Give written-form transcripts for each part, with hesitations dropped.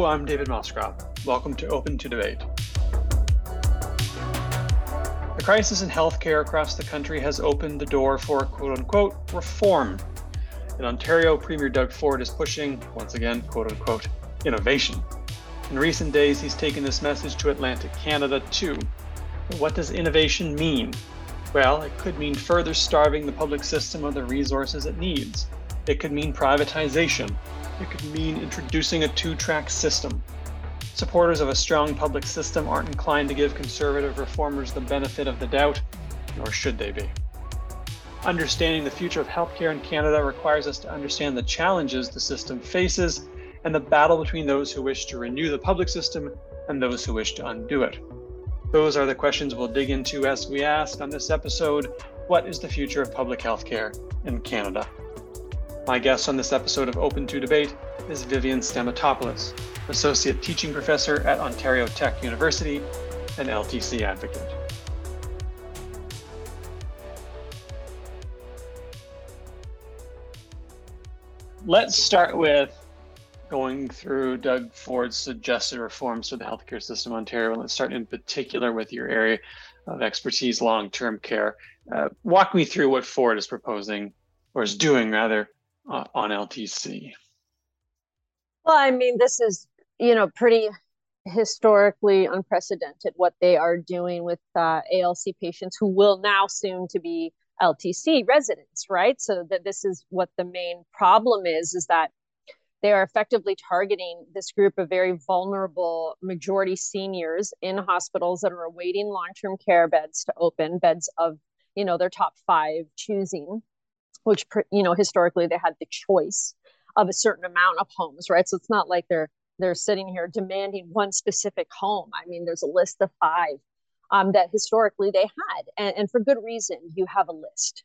Hello, I'm David Moscrop. Welcome to Open to Debate. The crisis in healthcare across the country has opened the door for quote-unquote reform. In Ontario, Premier Doug Ford is pushing, once again, quote-unquote innovation. In recent days, he's taken this message to Atlantic Canada too. But what does innovation mean? Well, it could mean further starving the public system of the resources it needs. It could mean privatization. It could mean introducing a two-track system. Supporters of a strong public system aren't inclined to give conservative reformers the benefit of the doubt, nor should they be. Understanding the future of healthcare in Canada requires us to understand the challenges the system faces and the battle between those who wish to renew the public system and those who wish to undo it. Those are the questions we'll dig into as we ask on this episode, what is the future of public healthcare in Canada? My guest on this episode of Open to Debate is Vivian Stamatopoulos, Associate Teaching Professor at Ontario Tech University and LTC Advocate. Let's start with going through Doug Ford's suggested reforms to the healthcare system in Ontario. Let's start in particular with your area of expertise, long-term care. Walk me through what Ford is proposing, or is doing rather, on LTC. Well, I mean, this is, pretty historically unprecedented what they are doing with ALC patients who will now soon to be LTC residents, right? So that this is what the main problem is that they are effectively targeting this group of very vulnerable majority seniors in hospitals that are awaiting long-term care beds to open, beds of, their top five choosing, which, historically they had the choice of a certain amount of homes, right? So it's not like they're sitting here demanding one specific home. I mean, there's a list of five that historically they had. And for good reason, you have a list.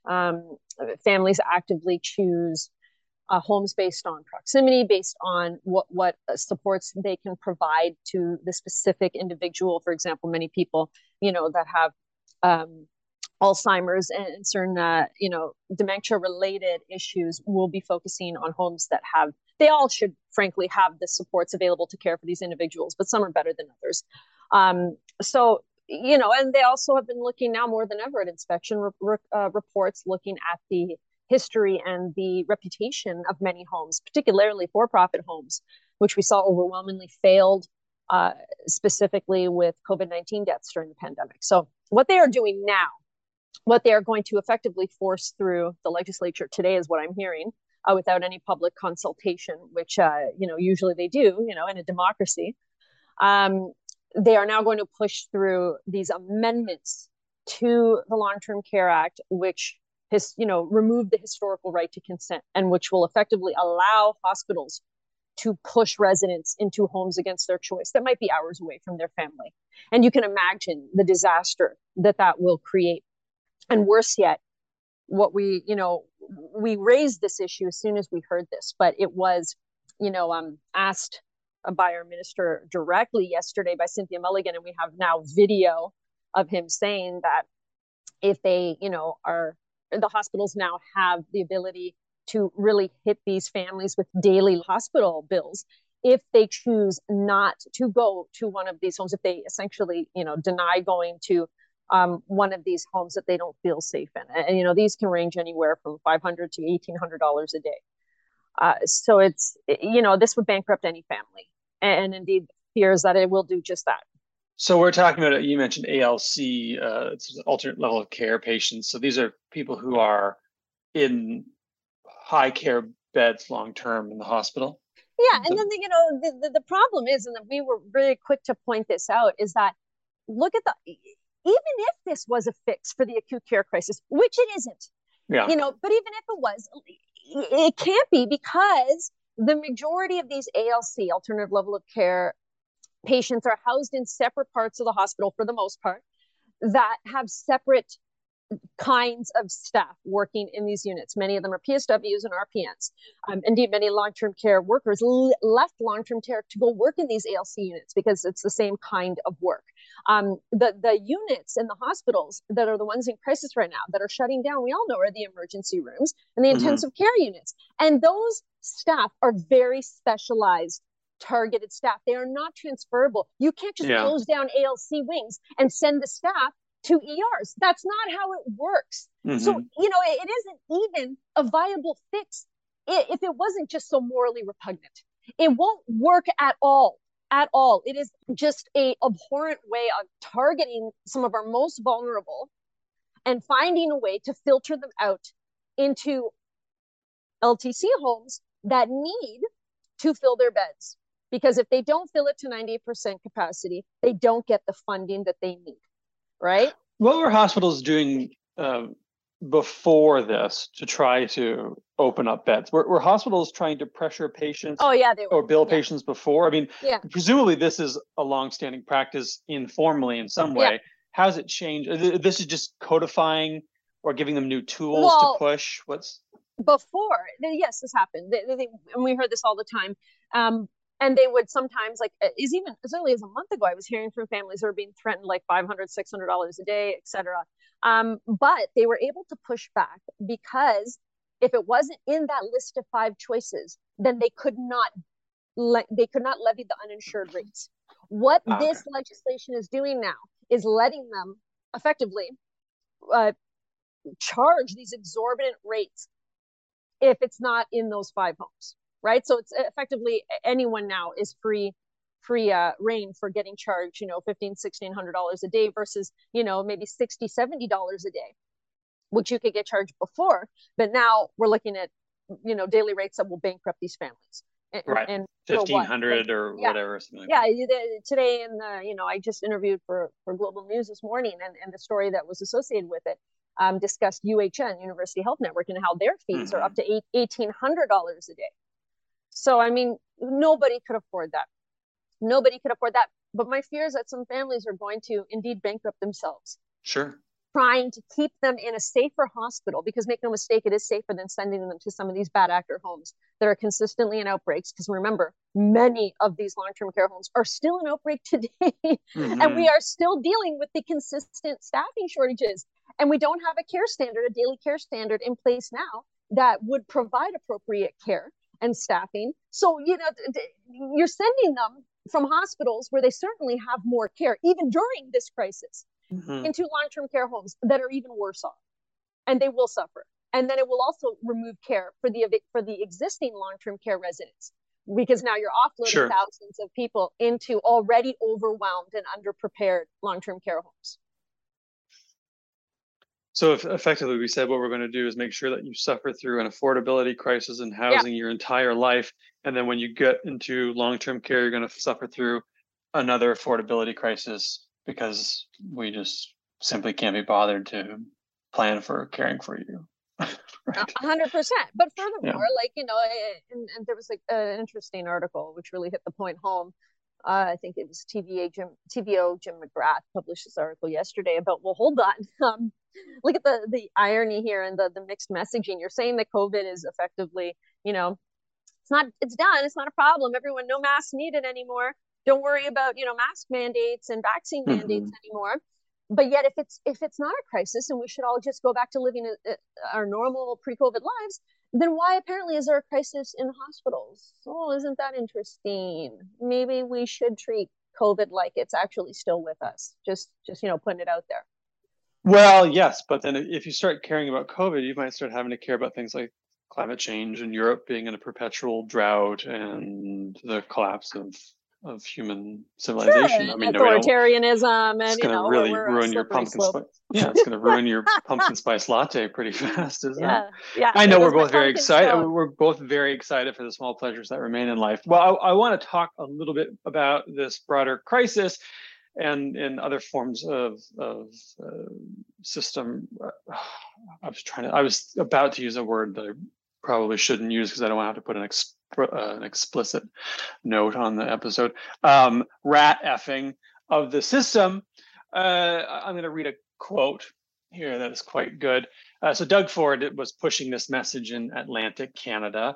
Families actively choose homes based on proximity, based on what supports they can provide to the specific individual. For example, many people, that have Alzheimer's and certain, dementia-related issues will be focusing on homes that have, they all should, frankly, have the supports available to care for these individuals, but some are better than others. And they also have been looking now more than ever at inspection reports, looking at the history and the reputation of many homes, particularly for-profit homes, which we saw overwhelmingly failed, specifically with COVID-19 deaths during the pandemic. So what they are doing now, what they are going to effectively force through the legislature today is what I'm hearing, without any public consultation, which, usually they do, in a democracy. They are now going to push through these amendments to the Long-Term Care Act, which has, removed the historical right to consent and which will effectively allow hospitals to push residents into homes against their choice that might be hours away from their family. And you can imagine the disaster that will create. And worse yet, what we raised this issue as soon as we heard this, but it was, asked by our minister directly yesterday by Cynthia Mulligan, and we have now video of him saying that if they, the hospitals now have the ability to really hit these families with daily hospital bills if they choose not to go to one of these homes, if they essentially, deny going to one of these homes that they don't feel safe in. And, these can range anywhere from $500 to $1,800 a day. So it's, this would bankrupt any family. And indeed, fears that it will do just that. So we're talking about, you mentioned ALC, it's alternate level of care patients. So these are people who are in high care beds long-term in the hospital. Yeah. And then, the problem is, and we were really quick to point this out, is that look at even if this was a fix for the acute care crisis, which it isn't, but even if it was, it can't be, because the majority of these ALC, alternative level of care patients, are housed in separate parts of the hospital for the most part that have separate kinds of staff working in these units. Many of them are PSWs and RPNs. Indeed, many long-term care workers left long-term care to go work in these ALC units because it's the same kind of work. The units in the hospitals that are the ones in crisis right now that are shutting down, we all know, are the emergency rooms and the intensive care units. And those staff are very specialized targeted staff. They are not transferable. You can't just close down ALC wings and send the staff to ERs. That's not how it works. So, you know, it isn't even a viable fix if it wasn't just so morally repugnant. It won't work at all. At all. It is just a abhorrent way of targeting some of our most vulnerable and finding a way to filter them out into LTC homes that need to fill their beds. Because if they don't fill it to 98% capacity, they don't get the funding that they need, right? What were hospitals doing before this to try to open up beds? Were hospitals trying to pressure patients they were, or bill patients before? I mean, presumably this is a longstanding practice informally in some way. How's it changed? This is just codifying or giving them new tools to push? What's before? Yes, this happened. They, and we heard this all the time. And they would sometimes, like, is even as early as a month ago, I was hearing from families who were being threatened like $500, $600 a day, et cetera. But they were able to push back because if it wasn't in that list of five choices, then they could not levy the uninsured rates. What this legislation is doing now is letting them effectively charge these exorbitant rates if it's not in those five homes. Right, so it's effectively anyone now is free reign for getting charged, you know, $1,500, $1,600 a day versus, you know, maybe $60, $70 a day, which you could get charged before. But now we're looking at, you know, daily rates that will bankrupt these families. And, right, and 1,500 or whatever. Something like today in the, you know, I just interviewed for Global News this morning, and the story that was associated with it discussed UHN, University Health Network, and how their fees are up to $1,800 a day. So, I mean, nobody could afford that. Nobody could afford that. But my fear is that some families are going to indeed bankrupt themselves. Sure. Trying to keep them in a safer hospital, because make no mistake, it is safer than sending them to some of these bad actor homes that are consistently in outbreaks. Because remember, many of these long-term care homes are still in outbreak today. And we are still dealing with the consistent staffing shortages. And we don't have a care standard, a daily care standard in place now that would provide appropriate care and staffing. So, you know, you're sending them from hospitals where they certainly have more care, even during this crisis, into long-term care homes that are even worse off, and they will suffer. And then it will also remove care for the existing long-term care residents, because now you're offloading thousands of people into already overwhelmed and underprepared long-term care homes. So if effectively we said what we're going to do is make sure that you suffer through an affordability crisis in housing your entire life. And then when you get into long-term care, you're going to suffer through another affordability crisis because we just simply can't be bothered to plan for caring for you. 100%. But furthermore, like, you know, and there was like an interesting article which really hit the point home. I think it was TVO Jim McGrath published this article yesterday about, well, hold on. Look at the irony here and the mixed messaging. You're saying that COVID is effectively, you know, it's done. It's not a problem. Everyone, no masks needed anymore. Don't worry about, you know, mask mandates and vaccine mandates anymore. But yet, if it's not a crisis and we should all just go back to living our normal pre-COVID lives, then why apparently is there a crisis in hospitals? Oh, isn't that interesting? Maybe we should treat COVID like it's actually still with us. Just you know, putting it out there. Well, yes, but then if you start caring about COVID, you might start having to care about things like climate change and Europe being in a perpetual drought and the collapse of human civilization. I mean, authoritarianism, and you know, really ruin your pumpkin spice. Yeah, it's going to ruin your pumpkin spice latte pretty fast, isn't it? Yeah. I know we're both very excited. We're both very excited for the small pleasures that remain in life. Well, I want to talk a little bit about this broader crisis and other forms of system. I was about to use a word that I probably shouldn't use because I don't want to have to put an explicit note on the episode, rat effing of the system. I'm going to read a quote here that is quite good. So Doug Ford was pushing this message in Atlantic Canada.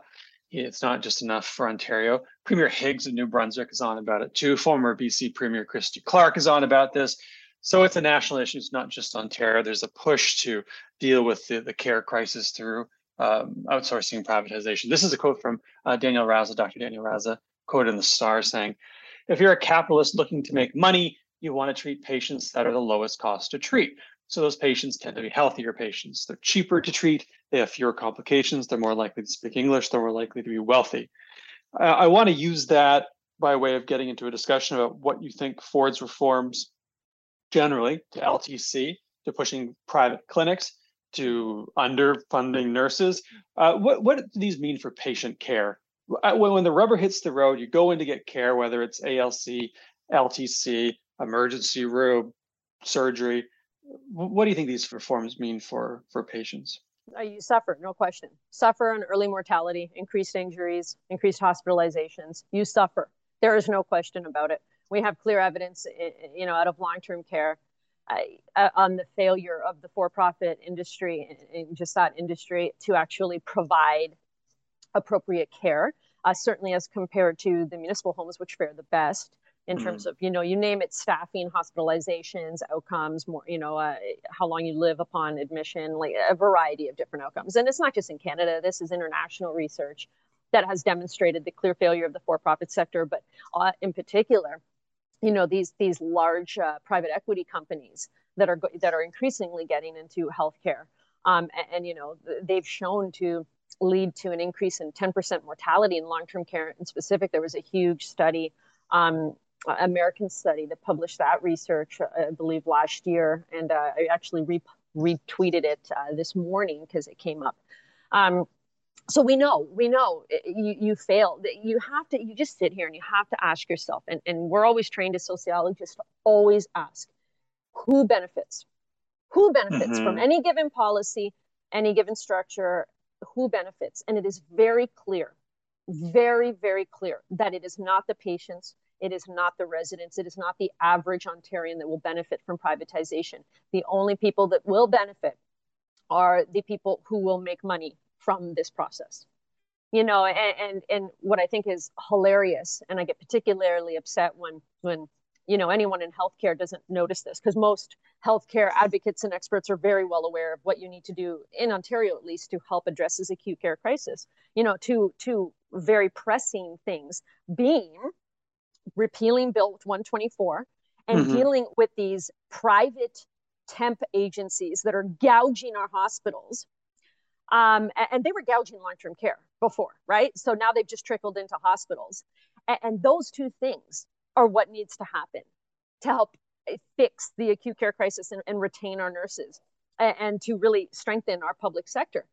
It's not just enough for Ontario. Premier Higgs of New Brunswick is on about it too. Former BC Premier Christy Clark is on about this. So it's a national issue. It's not just Ontario. There's a push to deal with the care crisis through outsourcing and privatization. This is a quote from Daniel Raza, Dr. Daniel Raza, quote in the Star saying, if you're a capitalist looking to make money, you want to treat patients that are the lowest cost to treat. So those patients tend to be healthier patients. They're cheaper to treat. They have fewer complications. They're more likely to speak English. They're more likely to be wealthy. I want to use that by way of getting into a discussion about what you think Ford's reforms generally to LTC, to pushing private clinics, to underfunding nurses. What do these mean for patient care? When the rubber hits the road, you go in to get care, whether it's ALC, LTC, emergency room, surgery. What do you think these reforms mean for patients? You suffer, no question. Suffer on early mortality, increased injuries, increased hospitalizations. You suffer. There is no question about it. We have clear evidence, you know, out of long-term care on the failure of the for-profit industry and just that industry to actually provide appropriate care, certainly as compared to the municipal homes, which fare the best in terms of, you know, you name it, staffing, hospitalizations, outcomes, more, you know, how long you live upon admission, like a variety of different outcomes. And it's not just in Canada. This is international research that has demonstrated the clear failure of the for-profit sector, but in particular, you know, these large private equity companies that are increasingly getting into healthcare, and you know, they've shown to lead to an increase in 10% mortality in long-term care. In specific, there was a huge study, American study, that published that research, I believe, last year, and I actually retweeted it this morning because it came up. So we know you fail. You just sit here and you have to ask yourself, and we're always trained as sociologists to always ask, who benefits? Who benefits from any given policy, any given structure? Who benefits? And it is very clear, very, very clear that it is not the patients, it is not the residents, it is not the average Ontarian that will benefit from privatization. The only people that will benefit are the people who will make money from this process, you know, and what I think is hilarious, and I get particularly upset when you know, anyone in healthcare doesn't notice this, because most healthcare advocates and experts are very well aware of what you need to do in Ontario, at least, to help address this acute care crisis. You know, two very pressing things being repealing Bill 124 and dealing with these private temp agencies that are gouging our hospitals. And they were gouging long-term care before, right? So now they've just trickled into hospitals. And those two things are what needs to happen to help fix the acute care crisis and retain our nurses and to really strengthen our public sector.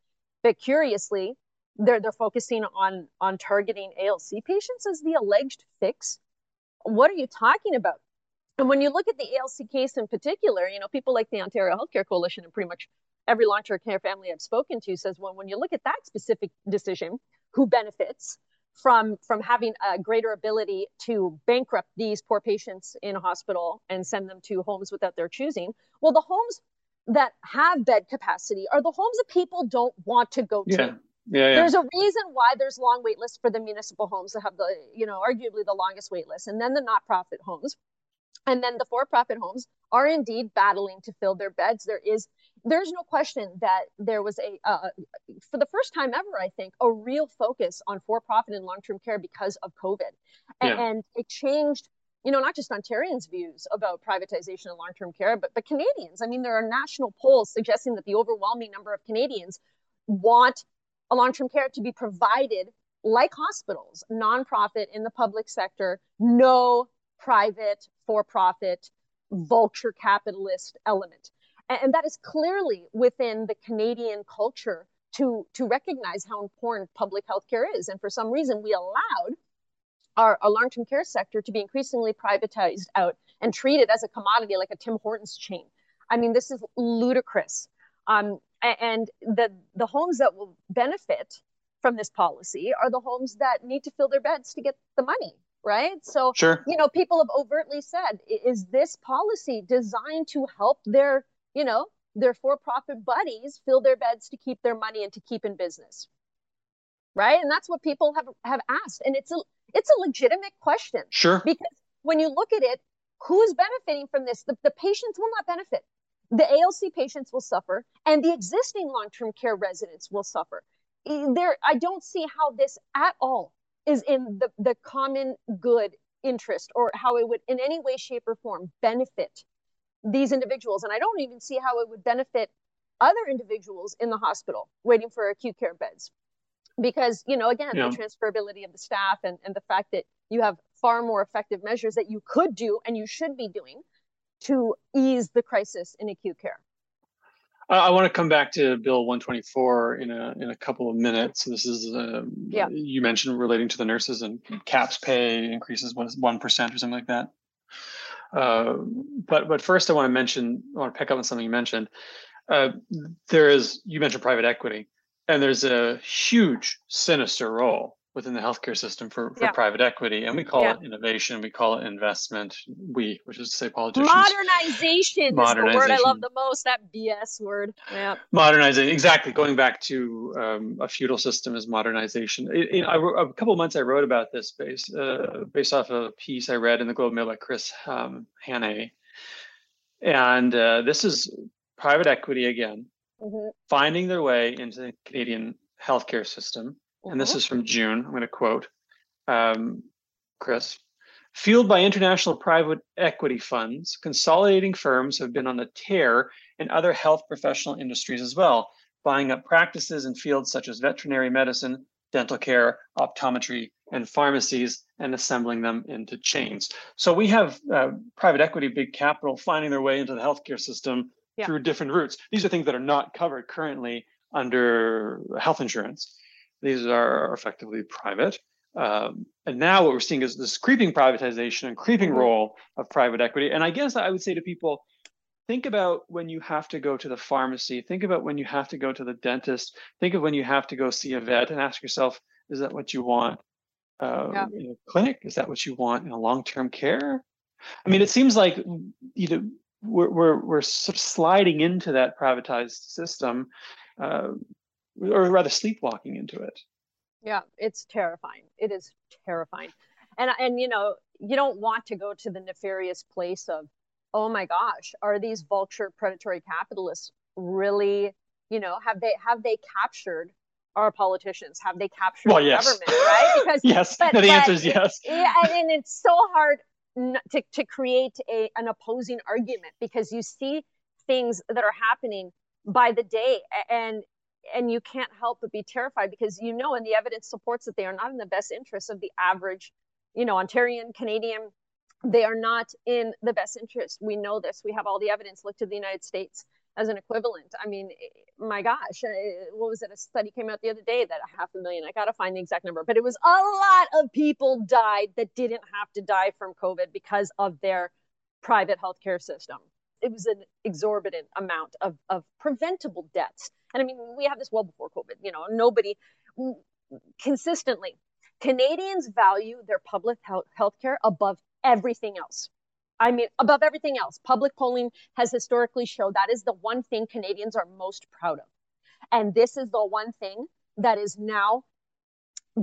But curiously, they're focusing on targeting ALC patients as the alleged fix. What are you talking about? And when you look at the ALC case in particular, you know, people like the Ontario Healthcare Coalition and pretty much every long-term care family I've spoken to says, well, when you look at that specific decision, who benefits from having a greater ability to bankrupt these poor patients in a hospital and send them to homes without their choosing? Well, the homes that have bed capacity are the homes that people don't want to go to. Yeah. There's a reason why there's long wait lists for the municipal homes that have the, you know, arguably the longest wait list, and then the not-profit homes. And then the for-profit homes are indeed battling to fill their beds. There's no question that there was a, for the first time ever, I think, a real focus on for-profit and long-term care because of COVID. And it changed, you know, not just Ontarians' views about privatization and long-term care, but Canadians. I mean, there are national polls suggesting that the overwhelming number of Canadians want a long-term care to be provided like hospitals, non-profit, in the public sector, no private, for-profit, vulture capitalist element. And that is clearly within the Canadian culture to recognize how important public health care is. And for some reason, we allowed our long-term care sector to be increasingly privatized out and treated as a commodity like a Tim Hortons chain. I mean, this is ludicrous. And the homes that will benefit from this policy are the homes that need to fill their beds to get the money. Right? So, you know, people have overtly said, is this policy designed to help their, you know, their for-profit buddies fill their beds to keep their money and to keep in business? Right? And that's what people have asked. And it's a legitimate question. Because when you look at it, who's benefiting from this? The patients will not benefit. The ALC patients will suffer, and the existing long-term care residents will suffer. I don't see how this at all is in the common good interest, or how it would in any way, shape, or form benefit these individuals. And I don't even see how it would benefit other individuals in the hospital waiting for acute care beds. Because, you know, again, the transferability of the staff and the fact that you have far more effective measures that you could do and you should be doing to ease the crisis in acute care. I want to come back to Bill 124 in a couple of minutes. So this is, you mentioned relating to the nurses and CAPS pay increases, what is 1% or something like that. But first I want to pick up on something you mentioned. You mentioned private equity, and there's a huge sinister role within the healthcare system for private equity. And we call it innovation, we call it investment, which is to say politicians. Modernization is the word I love the most, that BS word. Yeah. Modernization, exactly. Going back to a feudal system is modernization. A couple of months I wrote about this based off a piece I read in the Globe Mail by Chris Hannay. And this is private equity again, finding their way into the Canadian healthcare system. And this is from June. I'm going to quote Chris. Fueled by international private equity funds, consolidating firms have been on the tear in other health professional industries as well, buying up practices in fields such as veterinary medicine, dental care, optometry, and pharmacies, and assembling them into chains. So we have private equity, big capital, finding their way into the healthcare system through different routes. These are things that are not covered currently under health insurance. These are effectively private. And now what we're seeing is this creeping privatization and creeping role of private equity. And I guess I would say to people, think about when you have to go to the pharmacy, think about when you have to go to the dentist, think of when you have to go see a vet, and ask yourself, is that what you want in a clinic? Is that what you want in a long-term care? I mean, it seems like we're sort of sliding into that privatized system, or rather sleepwalking into it. Yeah, it's terrifying. It is terrifying. And you know, you don't want to go to the nefarious place of, oh my gosh, are these vulture predatory capitalists really, you know, have they captured our politicians? Have they captured government, right? Because the answer is yes. Yeah, and it's so hard to create an opposing argument, because you see things that are happening by the day, and you can't help but be terrified, because you know, and the evidence supports that they are not in the best interest of the average, you know, Ontarian, Canadian. They are not in the best interest. We know this. We have all the evidence. Look to the United States as an equivalent. I mean, my gosh, what was it? A study came out the other day that 500,000, I got to find the exact number, but it was a lot of people died that didn't have to die from COVID because of their private healthcare system. It was an exorbitant amount of preventable deaths. And I mean, we have this well before COVID, you know, nobody consistently. Canadians value their public healthcare above everything else. I mean, above everything else. Public polling has historically showed that is the one thing Canadians are most proud of. And this is the one thing that is now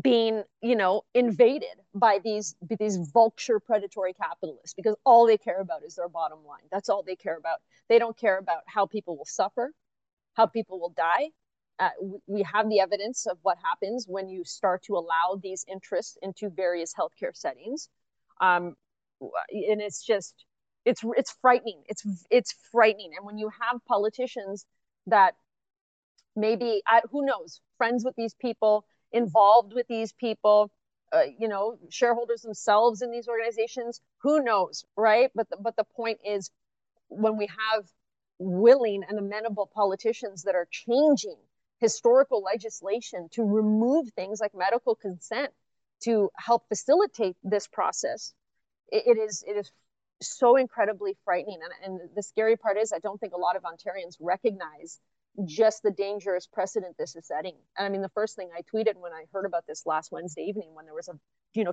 being, you know, invaded by these vulture predatory capitalists, because all they care about is their bottom line. That's all they care about. They don't care about how people will suffer, how people will die. We have the evidence of what happens when you start to allow these interests into various healthcare settings. And it's just, it's frightening. It's frightening. And when you have politicians that maybe, who knows, friends with these people, involved with these people, you know, shareholders themselves in these organizations, who knows, right? But the point is, when we have willing and amenable politicians that are changing historical legislation to remove things like medical consent to help facilitate this process, it is so incredibly frightening. And the scary part is, I don't think a lot of Ontarians recognize just the dangerous precedent this is setting. And I mean, the first thing I tweeted when I heard about this last Wednesday evening, when there was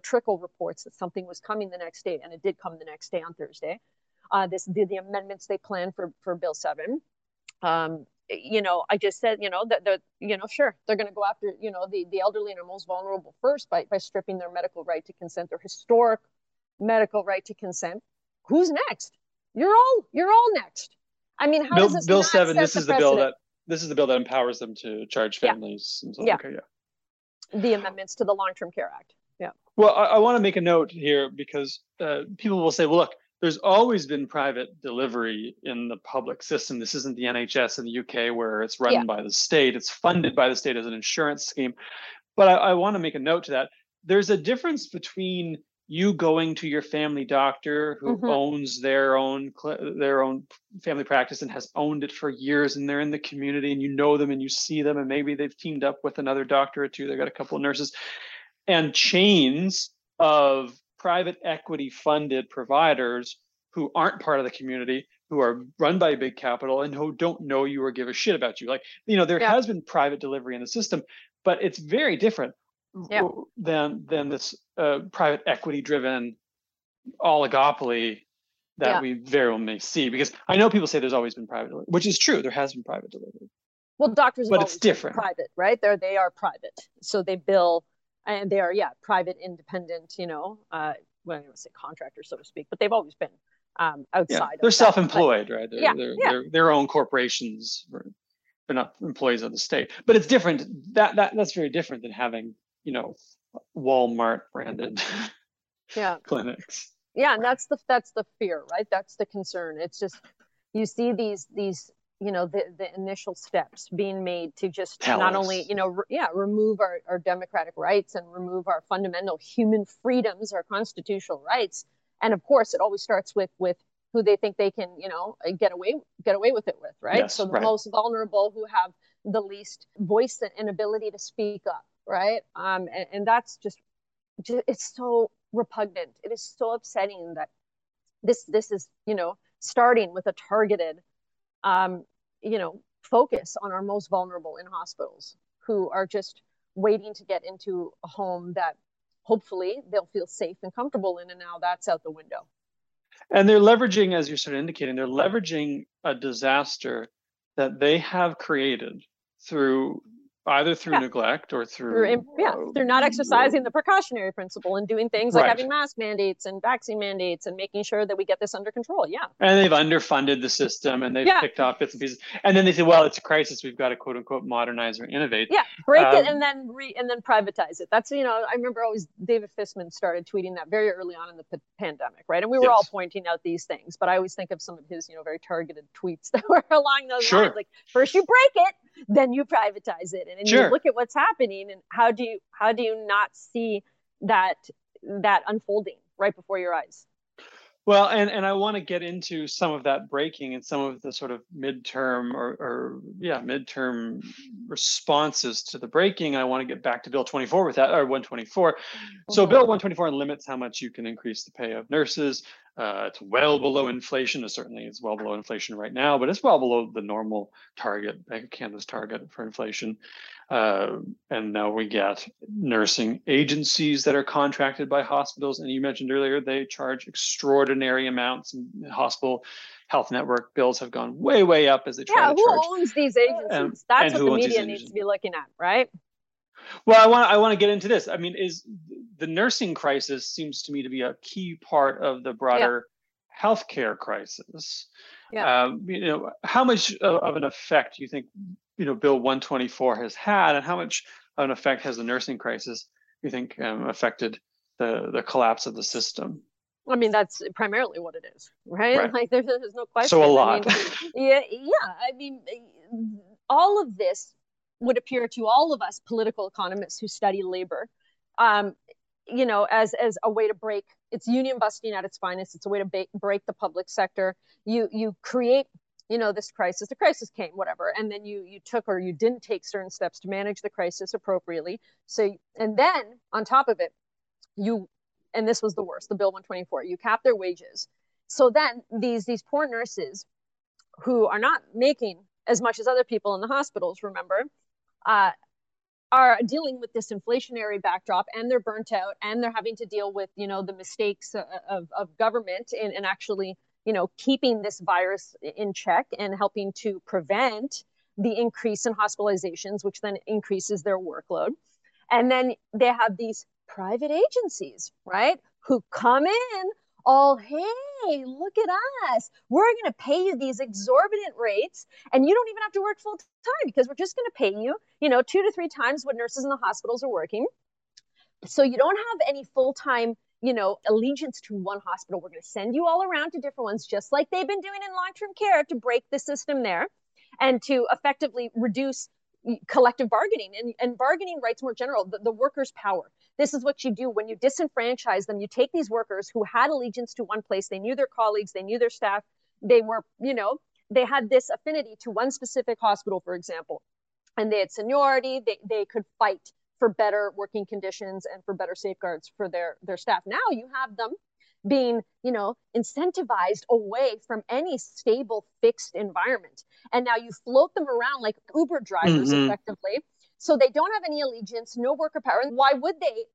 trickle reports that something was coming the next day, and it did come the next day on Thursday. The amendments they planned for Bill 7. You know, I just said, you know, that you know, sure, they're going to go after, you know, the elderly and are most vulnerable first by stripping their medical right to consent, their historic medical right to consent. Who's next? You're all next. I mean, how does this Bill 7? This is the bill that empowers them to charge families. The amendments to the Long-Term Care Act. Yeah. Well, I want to make a note here because people will say, well, look, there's always been private delivery in the public system. This isn't the NHS in the UK where it's run by the state. It's funded by the state as an insurance scheme. But I want to make a note to that. There's a difference between you going to your family doctor who owns their own family practice and has owned it for years, and they're in the community and you know them and you see them, and maybe they've teamed up with another doctor or two. They've got a couple of nurses, and chains of private equity funded providers who aren't part of the community, who are run by big capital and who don't know you or give a shit about you. Like, you know, there has been private delivery in the system, but it's very different than this private equity driven oligopoly that we very well may see, because I know people say there's always been private delivery, which is true. There has been private delivery. Well, doctors have always been private, right? They are private. So they bill, and they are, private, independent, you know, well, I don't want to say contractors, so to speak, but they've always been outside. Yeah. They're self-employed, right? They're their own corporations. They're not employees of the state, but it's different. That's very different than having, you know, Walmart branded clinics. Yeah, and that's the fear, right? That's the concern. It's just, you see these you know, the initial steps being made to just remove our democratic rights and remove our fundamental human freedoms, our constitutional rights. And of course, it always starts with who they think they can, you know, get away with it with, right? Yes, so the most vulnerable, who have the least voice and ability to speak up, right? And that's just, it's so repugnant. It is so upsetting that this is, you know, starting with a targeted, you know, focus on our most vulnerable in hospitals, who are just waiting to get into a home that hopefully they'll feel safe and comfortable in, and now that's out the window. And they're leveraging, as you're sort of indicating, they're leveraging a disaster that they have created through neglect or through... Yeah, they're not exercising the precautionary principle and doing things like having mask mandates and vaccine mandates and making sure that we get this under control, And they've underfunded the system, and they've picked off bits and pieces. And then they say, well, it's a crisis. We've got to, quote unquote, modernize or innovate. Yeah, break it and then privatize it. That's, you know, I remember always David Fisman started tweeting that very early on in the pandemic, right? And we were all pointing out these things, but I always think of some of his, you know, very targeted tweets that were along those lines. Like, first you break it, then you privatize it. And you look at what's happening, and how do you not see that unfolding right before your eyes? Well, and I want to get into some of that breaking and some of the sort of midterm midterm responses to the breaking. I want to get back to Bill 24 with that, or 124. So Bill 124 limits how much you can increase the pay of nurses. It's well below inflation. Certainly it's well below inflation right now, but it's well below the normal target, Bank of Canada's target for inflation. And now we get nursing agencies that are contracted by hospitals. And you mentioned earlier, they charge extraordinary amounts. Hospital health network bills have gone way, way up as they try to charge. Who owns these agencies? That's what the media needs to be looking at, right? Well, I want to get into this. I mean, is the nursing crisis seems to me to be a key part of the broader healthcare crisis. Yeah. You know, how much of an effect do you think, you know, Bill 124 has had, and how much of an effect has the nursing crisis, you think, affected the collapse of the system? I mean, that's primarily what it is, right? Like, there's no question. So a lot. I mean, I mean, all of this would appear to all of us political economists who study labor, you know, as a way to break. It's union busting at its finest. It's a way to break the public sector. You create, you know, this crisis. The crisis came, whatever, and then you took, or you didn't take, certain steps to manage the crisis appropriately. So, and then on top of it, and this was the worst, the Bill 124, you cap their wages. So then these poor nurses, who are not making as much as other people in the hospitals, remember, are dealing with this inflationary backdrop, and they're burnt out, and they're having to deal with, you know, the mistakes of government in actually, you know, keeping this virus in check and helping to prevent the increase in hospitalizations, which then increases their workload. And then they have these private agencies, right, who come in all, hey, look at us, we're going to pay you these exorbitant rates, and you don't even have to work full time, because we're just going to pay you, you know, 2 to 3 times what nurses in the hospitals are working. So you don't have any full-time, you know, allegiance to one hospital. We're going to send you all around to different ones, just like they've been doing in long-term care to break the system there and to effectively reduce collective bargaining and bargaining rights more general, the workers' power. This is what you do when you disenfranchise them. You take these workers who had allegiance to one place. They knew their colleagues, they knew their staff. They were, you know, they had this affinity to one specific hospital, for example, and they had seniority. They could fight for better working conditions and for better safeguards for their staff. Now you have them being, you know, incentivized away from any stable, fixed environment. And now you float them around like Uber drivers, mm-hmm. effectively. So they don't have any allegiance, no worker power. And why would they?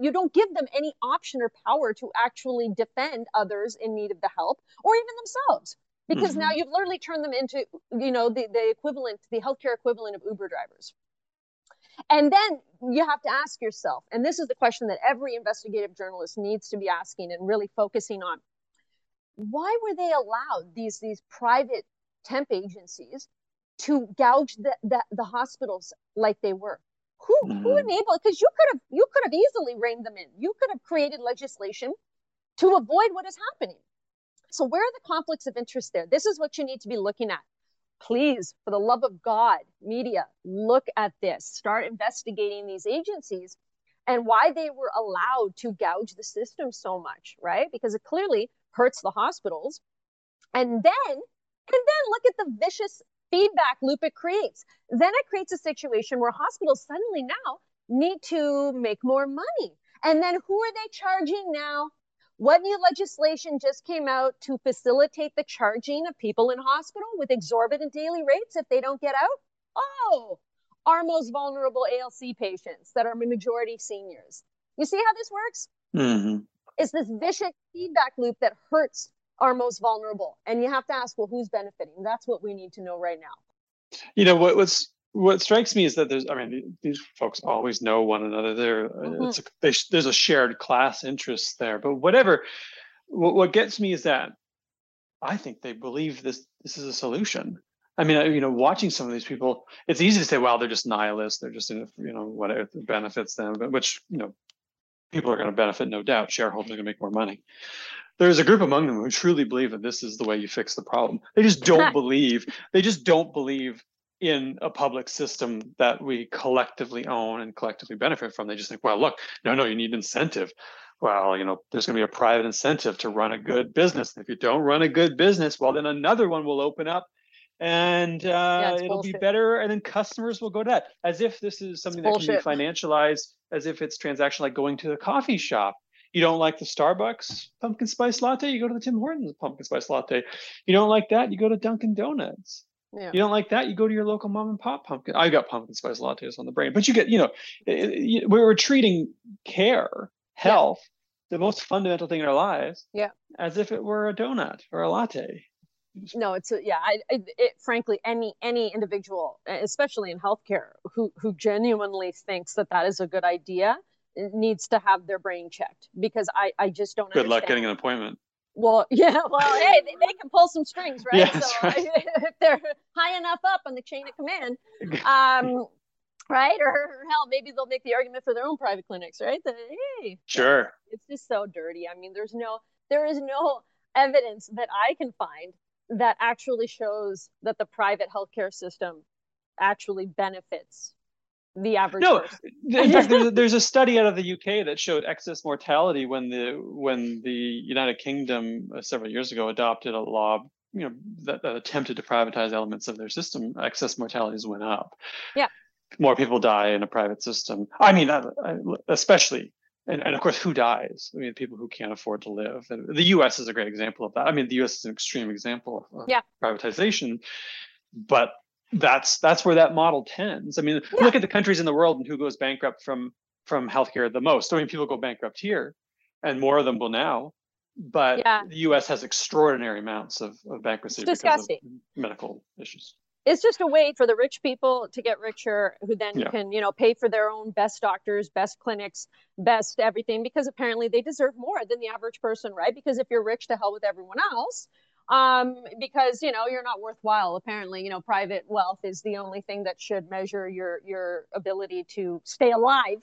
You don't give them any option or power to actually defend others in need of the help or even themselves, because mm-hmm. now you've literally turned them into, you know, the equivalent, the healthcare equivalent of Uber drivers. And then you have to ask yourself, and this is the question that every investigative journalist needs to be asking and really focusing on, why were they allowed, these private temp agencies, to gouge the hospitals like they were? Who enabled? Because you could have easily reined them in. You could have created legislation to avoid what is happening. So where are the conflicts of interest there? This is what you need to be looking at. Please, for the love of God, media, look at this. Start investigating these agencies and why they were allowed to gouge the system so much, right? Because it clearly hurts the hospitals. And then look at the vicious feedback loop it creates. Then it creates a situation where hospitals suddenly now need to make more money. And then who are they charging now? What new legislation just came out to facilitate the charging of people in hospital with exorbitant daily rates if they don't get out? Oh, our most vulnerable ALC patients that are majority seniors. You see how this works? Mm-hmm. It's this vicious feedback loop that hurts our most vulnerable. And you have to ask, well, who's benefiting? That's what we need to know right now. You know, what strikes me is that there's, I mean, these folks always know one another. Mm-hmm. There's a shared class interest there. But what gets me is that I think they believe this is a solution. I mean, you know, watching some of these people, it's easy to say, well, they're just nihilists. They're just, you know, whatever benefits them, but which, you know, people are going to benefit, no doubt. Shareholders are going to make more money. There's a group among them who truly believe that this is the way you fix the problem. They just don't believe in a public system that we collectively own and collectively benefit from. They just think, well, look, no, you need incentive. Well, you know, there's going to be a private incentive to run a good business. If you don't run a good business, well, then another one will open up and it'll bullshit. Be better. And then customers will go to that, as if this is something that can be financialized, as if it's transactional, like going to the coffee shop. You don't like the Starbucks pumpkin spice latte, you go to the Tim Hortons pumpkin spice latte. You don't like that, you go to Dunkin' Donuts. Yeah. You don't like that, you go to your local mom and pop pumpkin. I got pumpkin spice lattes on the brain, but you get, you know, we're treating care, health, the most fundamental thing in our lives, as if it were a donut or a latte. No, it's frankly, any individual, especially in healthcare, who genuinely thinks that is a good idea needs to have their brain checked, because I just don't understand. Good luck getting an appointment. Well, yeah, well, hey, they can pull some strings, right? Yes, so right. If they're high enough up on the chain of command, right? Or hell, maybe they'll make the argument for their own private clinics, right? Sure. It's just so dirty. I mean, there is no evidence that I can find that actually shows that the private healthcare system actually benefits the average person. In fact, there's a study out of the UK that showed excess mortality when the United Kingdom several years ago adopted a law, you know, that attempted to privatize elements of their system. Excess mortalities went up. Yeah, more people die in a private system. I mean, especially. And of course, who dies? I mean, people who can't afford to live. And the US is a great example of that. I mean, the US is an extreme example of privatization, but that's where that model tends. I mean, look at the countries in the world and who goes bankrupt from healthcare the most. I mean, people go bankrupt here, and more of them will now. But the US has extraordinary amounts of bankruptcy. It's disgusting. Because of medical issues. It's just a way for the rich people to get richer, who then can, you know, pay for their own best doctors, best clinics, best everything, because apparently they deserve more than the average person, right? Because if you're rich, to hell with everyone else. Because, you know, you're not worthwhile. Apparently, you know, private wealth is the only thing that should measure your ability to stay alive.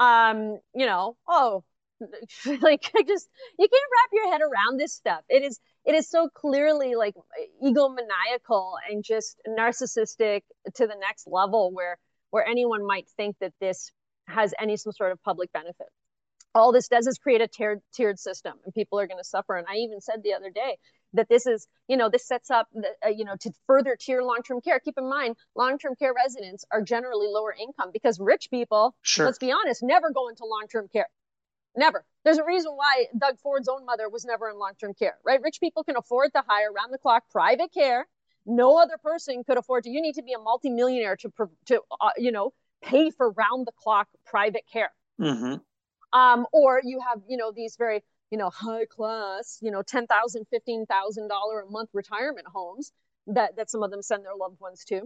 you know, oh, like I just, you can't wrap your head around this stuff. It is so clearly like egomaniacal and just narcissistic to the next level, where anyone might think that this has some sort of public benefit. All this does is create a tiered system, and people are going to suffer. And I even said the other day that this is, you know, this sets up, you know, to further tier long-term care. Keep in mind, long-term care residents are generally lower income because rich people, sure, let's be honest, never go into long-term care. Never. There's a reason why Doug Ford's own mother was never in long-term care, right? Rich people can afford to hire round-the-clock private care. No other person could afford to. You need to be a multimillionaire to you know, pay for round-the-clock private care. Mm-hmm. Or you have, you know, these very, you know, high class, you know, $10,000, $15,000 a month retirement homes that some of them send their loved ones to.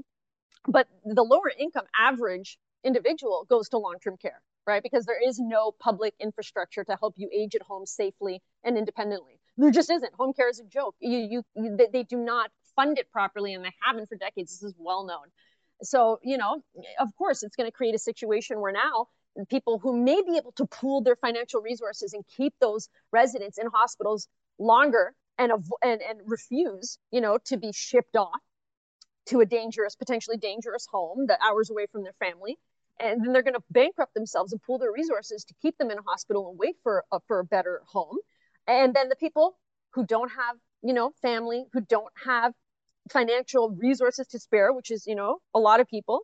But the lower income average individual goes to long-term care, right? Because there is no public infrastructure to help you age at home safely and independently. There just isn't. Home care is a joke. They do not fund it properly, and they haven't for decades. This is well known. So, you know, of course, it's going to create a situation where now people who may be able to pool their financial resources and keep those residents in hospitals longer and refuse, you know, to be shipped off to a dangerous, potentially dangerous home that hours away from their family. And then they're going to bankrupt themselves and pool their resources to keep them in a hospital and wait for a better home. And then the people who don't have, you know, family, who don't have financial resources to spare, which is, you know, a lot of people,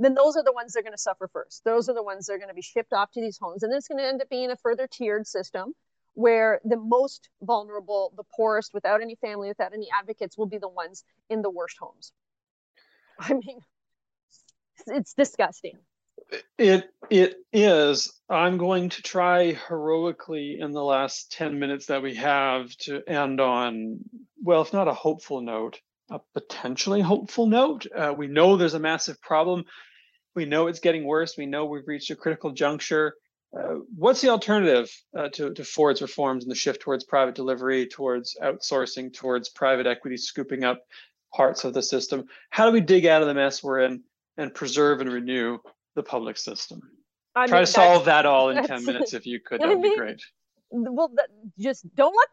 then those are the ones that are going to suffer first. Those are the ones that are going to be shipped off to these homes. And it's going to end up being a further tiered system where the most vulnerable, the poorest, without any family, without any advocates, will be the ones in the worst homes. I mean, it's disgusting. It is. I'm going to try heroically in the last 10 minutes that we have to end on, well, if not a hopeful note, a potentially hopeful note. We know there's a massive problem. We know it's getting worse. We know we've reached a critical juncture. What's the alternative to Ford's reforms and the shift towards private delivery, towards outsourcing, towards private equity scooping up parts of the system? How do we dig out of the mess we're in and preserve and renew the public system? Try to solve that all in 10 minutes if you could. That would be great. Well, just don't let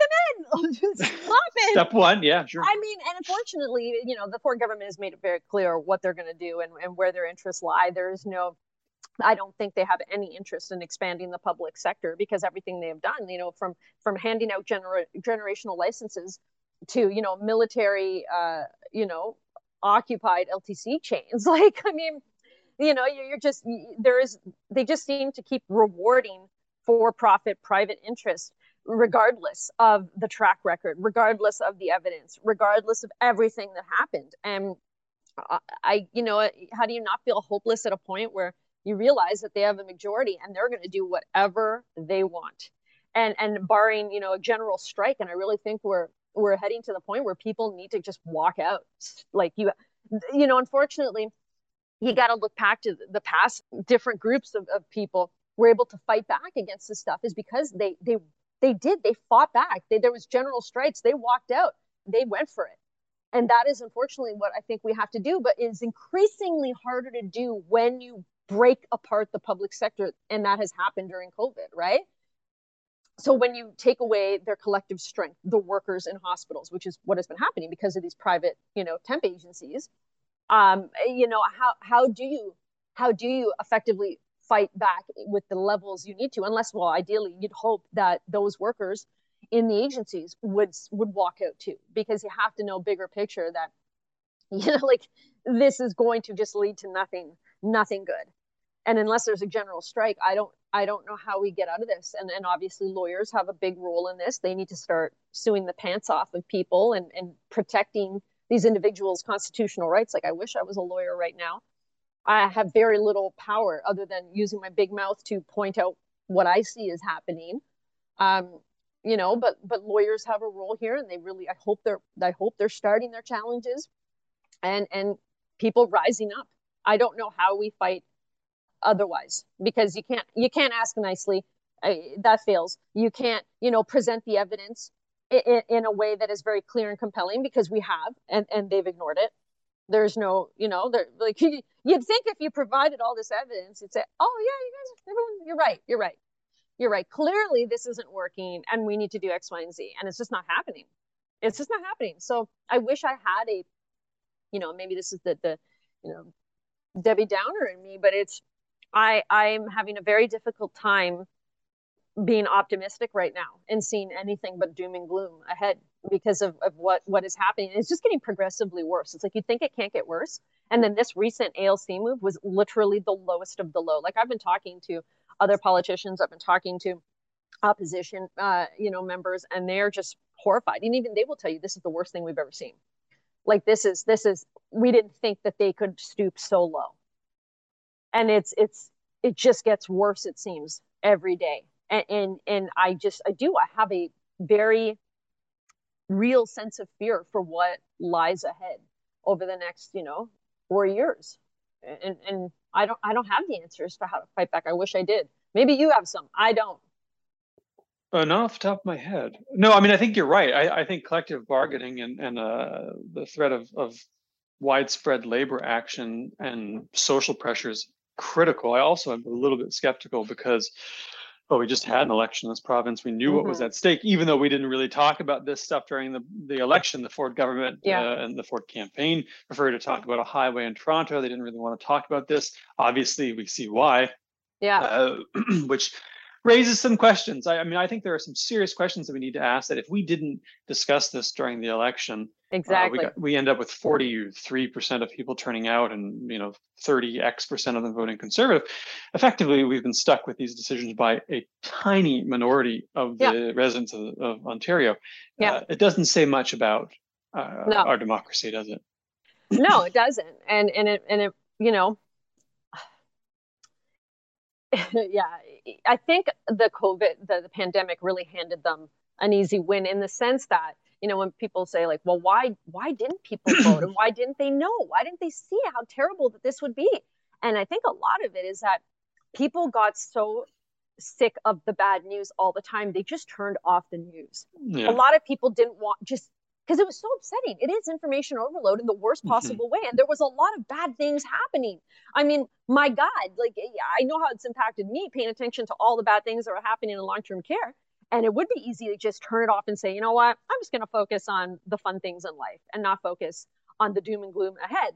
them in. Just stop it. Step one, yeah, sure. I mean, and unfortunately, you know, the Ford government has made it very clear what they're going to do and where their interests lie. There is no, I don't think they have any interest in expanding the public sector, because everything they have done, you know, from handing out generational licenses to, you know, military, you know, occupied LTC chains. Like, I mean, you know, you're just, there is, they just seem to keep rewarding for-profit private interest, regardless of the track record, regardless of the evidence, regardless of everything that happened. And I, you know, how do you not feel hopeless at a point where you realize that they have a majority and they're going to do whatever they want? And barring, you know, a general strike, and I really think we're heading to the point where people need to just walk out. Like, you know, unfortunately, you got to look back to the past. Different groups of people were able to fight back against this stuff is because they fought back. There was general strikes. They walked out. They went for it. And that is unfortunately what I think we have to do, but is increasingly harder to do when you break apart the public sector. And that has happened during COVID, right? So when you take away their collective strength, the workers in hospitals, which is what has been happening because of these private, you know, temp agencies, you know, how do you effectively fight back with the levels you need to, unless, well, ideally you'd hope that those workers in the agencies would walk out too, because you have to know bigger picture that, you know, like this is going to just lead to nothing good. And unless there's a general strike, I don't know how we get out of this. And obviously lawyers have a big role in this. They need to start suing the pants off of people and protecting these individuals' constitutional rights. Like, I wish I was a lawyer right now. I have very little power other than using my big mouth to point out what I see is happening, you know. But lawyers have a role here, and they really, I hope they're starting their challenges, and people rising up. I don't know how we fight otherwise, because you can't ask nicely, that fails. You can't, you know, present the evidence in a way that is very clear and compelling, because we have, and they've ignored it. There's no, you know, they're like, You'd think if you provided all this evidence, you'd say, oh yeah, you guys, everyone, you're right. Clearly this isn't working and we need to do X, Y, and Z. And it's just not happening. So I wish I had a, maybe this is the Debbie Downer in me, but it's, I'm having a very difficult time being optimistic right now and seeing anything but doom and gloom ahead because of what is happening. It's just getting progressively worse. It's like, you think it can't get worse. And then this recent ALC move was literally the lowest of the low. Like, I've been talking to other politicians, I've been talking to opposition, members, and they're just horrified. And even they will tell you, this is the worst thing we've ever seen. Like, this is, we didn't think that they could stoop so low. And it just gets worse, it seems, every day. And I have a very real sense of fear for what lies ahead over the next, 4 years. And I don't have the answers for how to fight back. I wish I did. Maybe you have some. I don't. Not off the top of my head. No, I mean, I think you're right. I think collective bargaining and the threat of widespread labor action and social pressure is critical. I also am a little bit skeptical because, we just had an election in this province. We knew what was at stake, even though we didn't really talk about this stuff during the election. The Ford government and the Ford campaign preferred to talk about a highway in Toronto. They didn't really want to talk about this. Obviously, we see why. Yeah. Which raises some questions. I think there are some serious questions that we need to ask, that if we didn't discuss this during the election, exactly, we end up with 43% of people turning out and 30% of them voting Conservative. Effectively, we've been stuck with these decisions by a tiny minority of the residents of Ontario. It doesn't say much about our democracy, does it? No, it doesn't. And it I think the pandemic really handed them an easy win, in the sense that, when people say, like, well, why didn't people vote? And why didn't they know? Why didn't they see how terrible that this would be? And I think a lot of it is that people got so sick of the bad news all the time, they just turned off the news. Yeah. A lot of people didn't want, just because it was so upsetting. It is information overload in the worst possible way. And there was a lot of bad things happening. I mean, my God, I know how it's impacted me, paying attention to all the bad things that were happening in long-term care. And it would be easy to just turn it off and say, you know what, I'm just going to focus on the fun things in life and not focus on the doom and gloom ahead.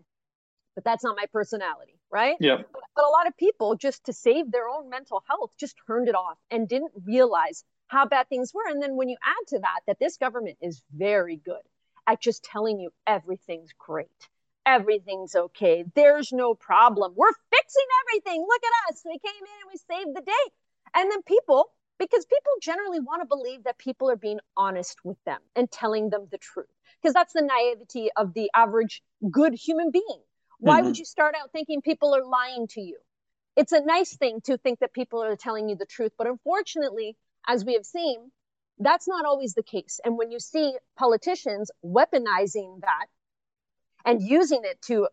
But that's not my personality, right? Yeah. But a lot of people, just to save their own mental health, just turned it off and didn't realize how bad things were. And then when you add to that, that this government is very good at just telling you everything's great, everything's okay, there's no problem, we're fixing everything, look at us, we came in and we saved the day. And then people, because people generally want to believe that people are being honest with them and telling them the truth, because that's the naivety of the average good human being. Why would you start out thinking people are lying to you? It's a nice thing to think that people are telling you the truth, but unfortunately, as we have seen, that's not always the case. And when you see politicians weaponizing that and using it to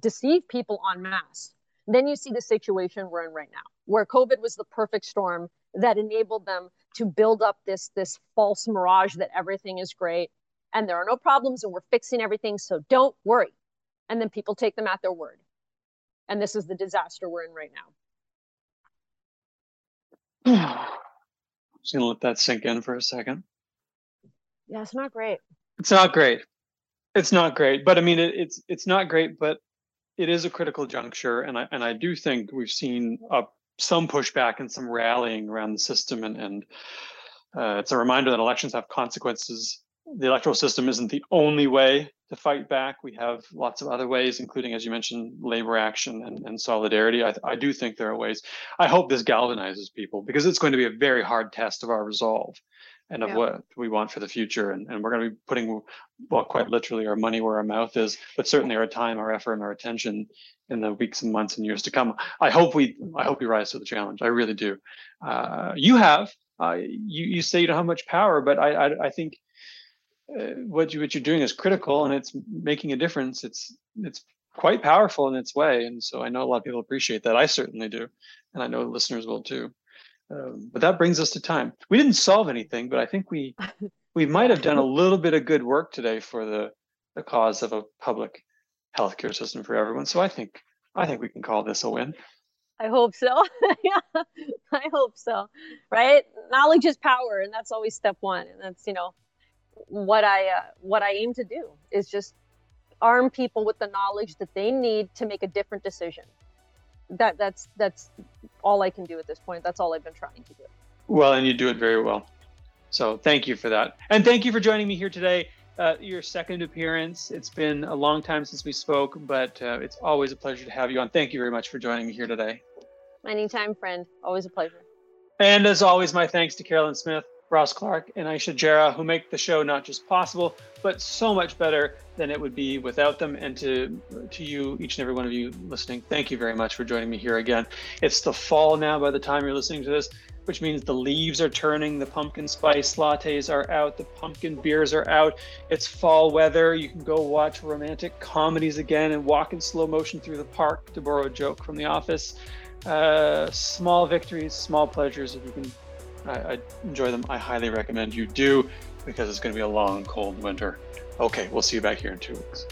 deceive people en masse, then you see the situation we're in right now, where COVID was the perfect storm that enabled them to build up this false mirage that everything is great and there are no problems and we're fixing everything, so don't worry. And then people take them at their word. And this is the disaster we're in right now. Just gonna let that sink in for a second. Yeah, it's not great. It's not great. But I mean, it's not great, but it is a critical juncture, and I do think we've seen some pushback and some rallying around the system, and it's a reminder that elections have consequences. The electoral system isn't the only way to fight back. We have lots of other ways, including, as you mentioned, labor action and solidarity. I do think there are ways. I hope this galvanizes people, because it's going to be a very hard test of our resolve and of what we want for the future. And we're going to be putting, quite literally, our money where our mouth is, but certainly our time, our effort, and our attention in the weeks and months and years to come. I hope we rise to the challenge. I really do. You have. You say you don't have much power, but I think what you're doing is critical, and it's making a difference. It's quite powerful in its way, and so I know a lot of people appreciate that. I certainly do, and I know listeners will too. But that brings us to time. We didn't solve anything, but I think we might have done a little bit of good work today for the cause of a public healthcare system for everyone. So I think I think we can call this a win. I hope so. Yeah, I hope so. Right? Knowledge is power, and that's always step one. And that's, you know, what I aim to do is just arm people with the knowledge that they need to make a different decision. That's all I can do at this point. That's all I've been trying to do. Well, and you do it very well. So thank you for that. And thank you for joining me here today. Your second appearance. It's been a long time since we spoke, but it's always a pleasure to have you on. Thank you very much for joining me here today. Anytime, friend. Always a pleasure. And as always, my thanks to Carolyn Smith, Ross Clark, and Aisha Jarrah, who make the show not just possible, but so much better than it would be without them. And to you, each and every one of you listening, thank you very much for joining me here again. It's the fall now by the time you're listening to this, which means the leaves are turning, the pumpkin spice lattes are out, the pumpkin beers are out. It's fall weather. You can go watch romantic comedies again and walk in slow motion through the park, to borrow a joke from The Office. Small victories, small pleasures. If you can I enjoy them, I highly recommend you do, because it's going to be a long, cold winter. Okay, we'll see you back here in 2 weeks.